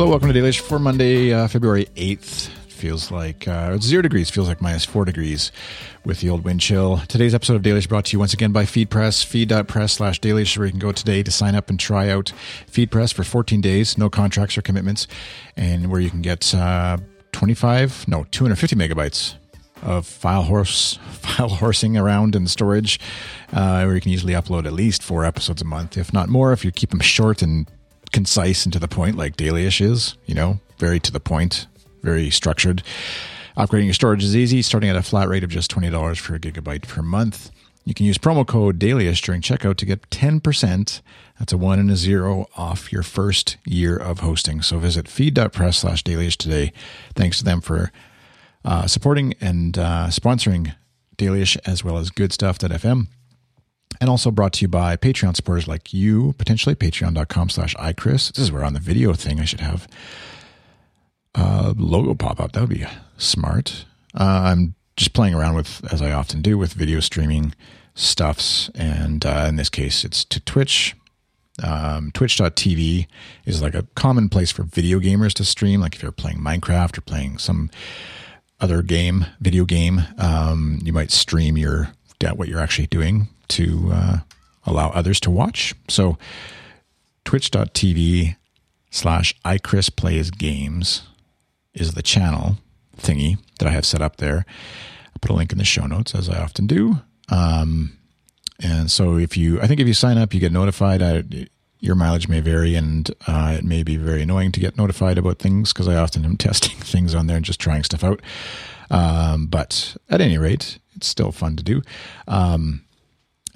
Hello, welcome to Daily(ish) for Monday, February 8th. Feels like it's 0 degrees, feels like minus 4 degrees with the old wind chill. Today's episode of Daily(ish) brought to you once again by Feedpress, feed.press/Daily(ish), where you can go today to sign up and try out Feedpress for 14 days, no contracts or commitments, and where you can get 250 megabytes of file horsing around in storage, where you can easily upload at least 4 episodes a month, if not more, if you keep them short and concise and to the point like Daily(ish) is, very to the point. Very structured. Upgrading your storage is easy, starting at a flat rate of just $20 for a gigabyte per month. You can use promo code Daily(ish) during checkout to get 10%. That's a 1 and a 0 off your first year of hosting. So visit feed.press/Daily(ish) today. Thanks to them for supporting and sponsoring Daily(ish), as well as GoodStuff.fm. And also brought to you by Patreon supporters like you, potentially patreon.com/iChris. This is where on the video thing I should have logo pop-up. That would be smart. I'm just playing around with, as I often do, with video streaming stuffs, and in this case it's to Twitch. Twitch.tv is like a common place for video gamers to stream, like if you're playing Minecraft or playing some other game, video game, you might stream what you're actually doing to allow others to watch. So twitch.tv/iChrisPlaysGames is the channel thingy that I have set up there. I'll put a link in the show notes, as I often do. And so if you sign up, you get notified. Your mileage may vary, and it may be very annoying to get notified about things, because I often am testing things on there and just trying stuff out. But at any rate, it's still fun to do.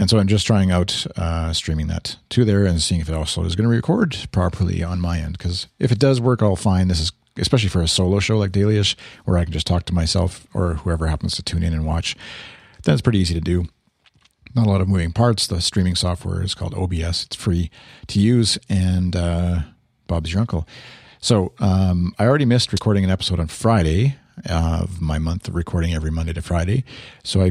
And so I'm just trying out streaming that to there and seeing if it also is going to record properly on my end, because if it does work all fine, this is especially for a solo show like Daily(ish), where I can just talk to myself or whoever happens to tune in and watch. That's pretty easy to do. Not a lot of moving parts. The streaming software is called OBS. It's free to use, and Bob's your uncle. So I already missed recording an episode on Friday of my month of recording every Monday to Friday. So I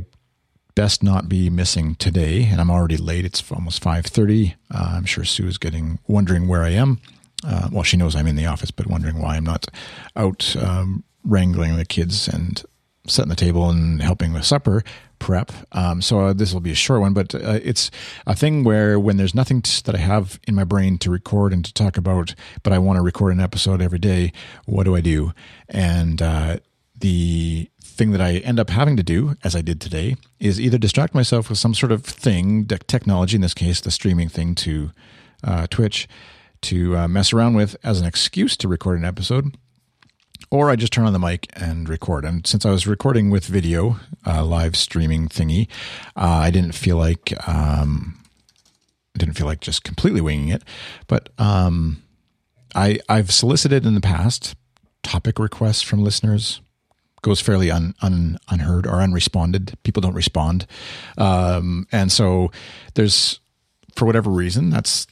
best not be missing today, and I'm already late. It's almost 5:30. I'm sure Sue is wondering where I am. Well, she knows I'm in the office, but wondering why I'm not out wrangling the kids and setting the table and helping with supper prep. So this will be a short one, but it's a thing where when there's nothing that I have in my brain to record and to talk about, but I want to record an episode every day, what do I do? And the thing that I end up having to do, as I did today, is either distract myself with some sort of thing, technology, in this case, the streaming thing to Twitch, to mess around with as an excuse to record an episode, or I just turn on the mic and record. And since I was recording with video, live streaming thingy, I didn't feel like just completely winging it. But I've solicited in the past topic requests from listeners. Goes fairly unheard or unresponded. People don't respond, and so there's, for whatever reason, that's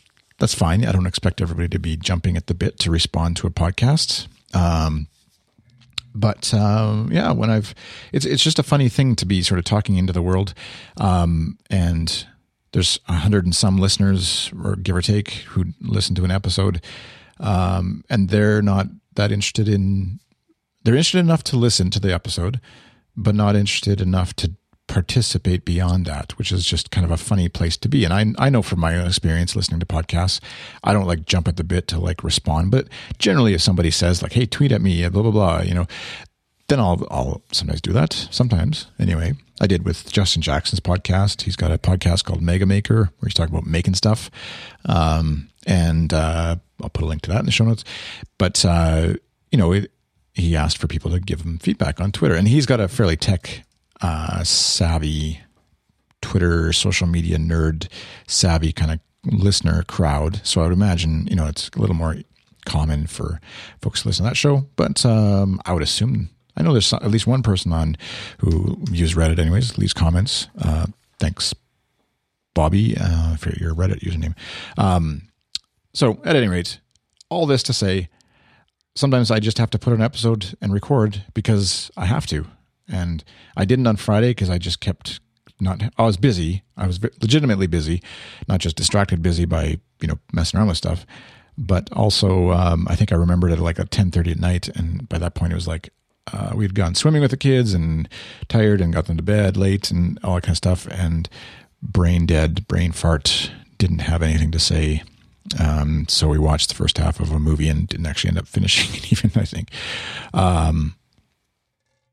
fine. I don't expect everybody to be jumping at the bit to respond to a podcast. Yeah, when it's just a funny thing to be sort of talking into the world, and there's 100 and some listeners, or give or take, who listen to an episode, and they're not that interested in. They're interested enough to listen to the episode, but not interested enough to participate beyond that, which is just kind of a funny place to be. And I know from my own experience listening to podcasts, I don't jump at the bit to respond. But generally, if somebody says hey, tweet at me, blah, blah, blah, then I'll sometimes do that. Sometimes. Anyway, I did with Justin Jackson's podcast. He's got a podcast called Mega Maker, where he's talking about making stuff. And I'll put a link to that in the show notes. But, he asked for people to give him feedback on Twitter, and he's got a fairly tech savvy Twitter, social media nerd savvy kind of listener crowd. So I would imagine, it's a little more common for folks to listen to that show, but I would assume, I know there's at least one person on who used Reddit anyways, leaves comments. Thanks, Bobby, for your Reddit username. So at any rate, all this to say, sometimes I just have to put an episode and record because I have to. And I didn't on Friday because I just kept I was busy. I was legitimately busy, not just distracted busy by, messing around with stuff. But also, I think I remembered at like a 10:30 at night, and by that point it was like we'd gone swimming with the kids and tired and got them to bed late and all that kind of stuff. And brain dead, brain fart, didn't have anything to say. So we watched the first half of a movie and didn't actually end up finishing it even, I think.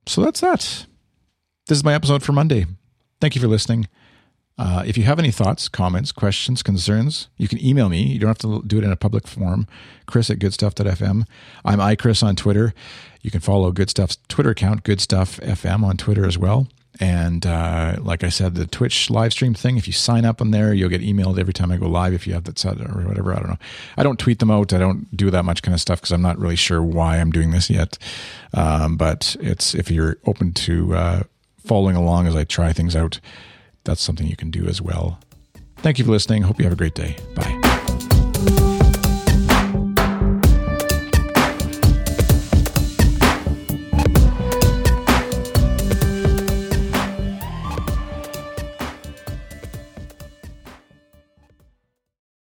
So that's that. This is my episode for Monday. Thank you for listening. If you have any thoughts, comments, questions, concerns, you can email me. You don't have to do it in a public forum. Chris@goodstuff.fm. I'm iChris on Twitter. You can follow GoodStuff's Twitter account, GoodStuff.fm, on Twitter as well. And like I said, the Twitch live stream thing, if you sign up on there, you'll get emailed every time I go live if you have that set or whatever. I don't know. I don't tweet them out. I don't do that much kind of stuff because I'm not really sure why I'm doing this yet. But it's if you're open to following along as I try things out, that's something you can do as well. Thank you for listening. Hope you have a great day. Bye.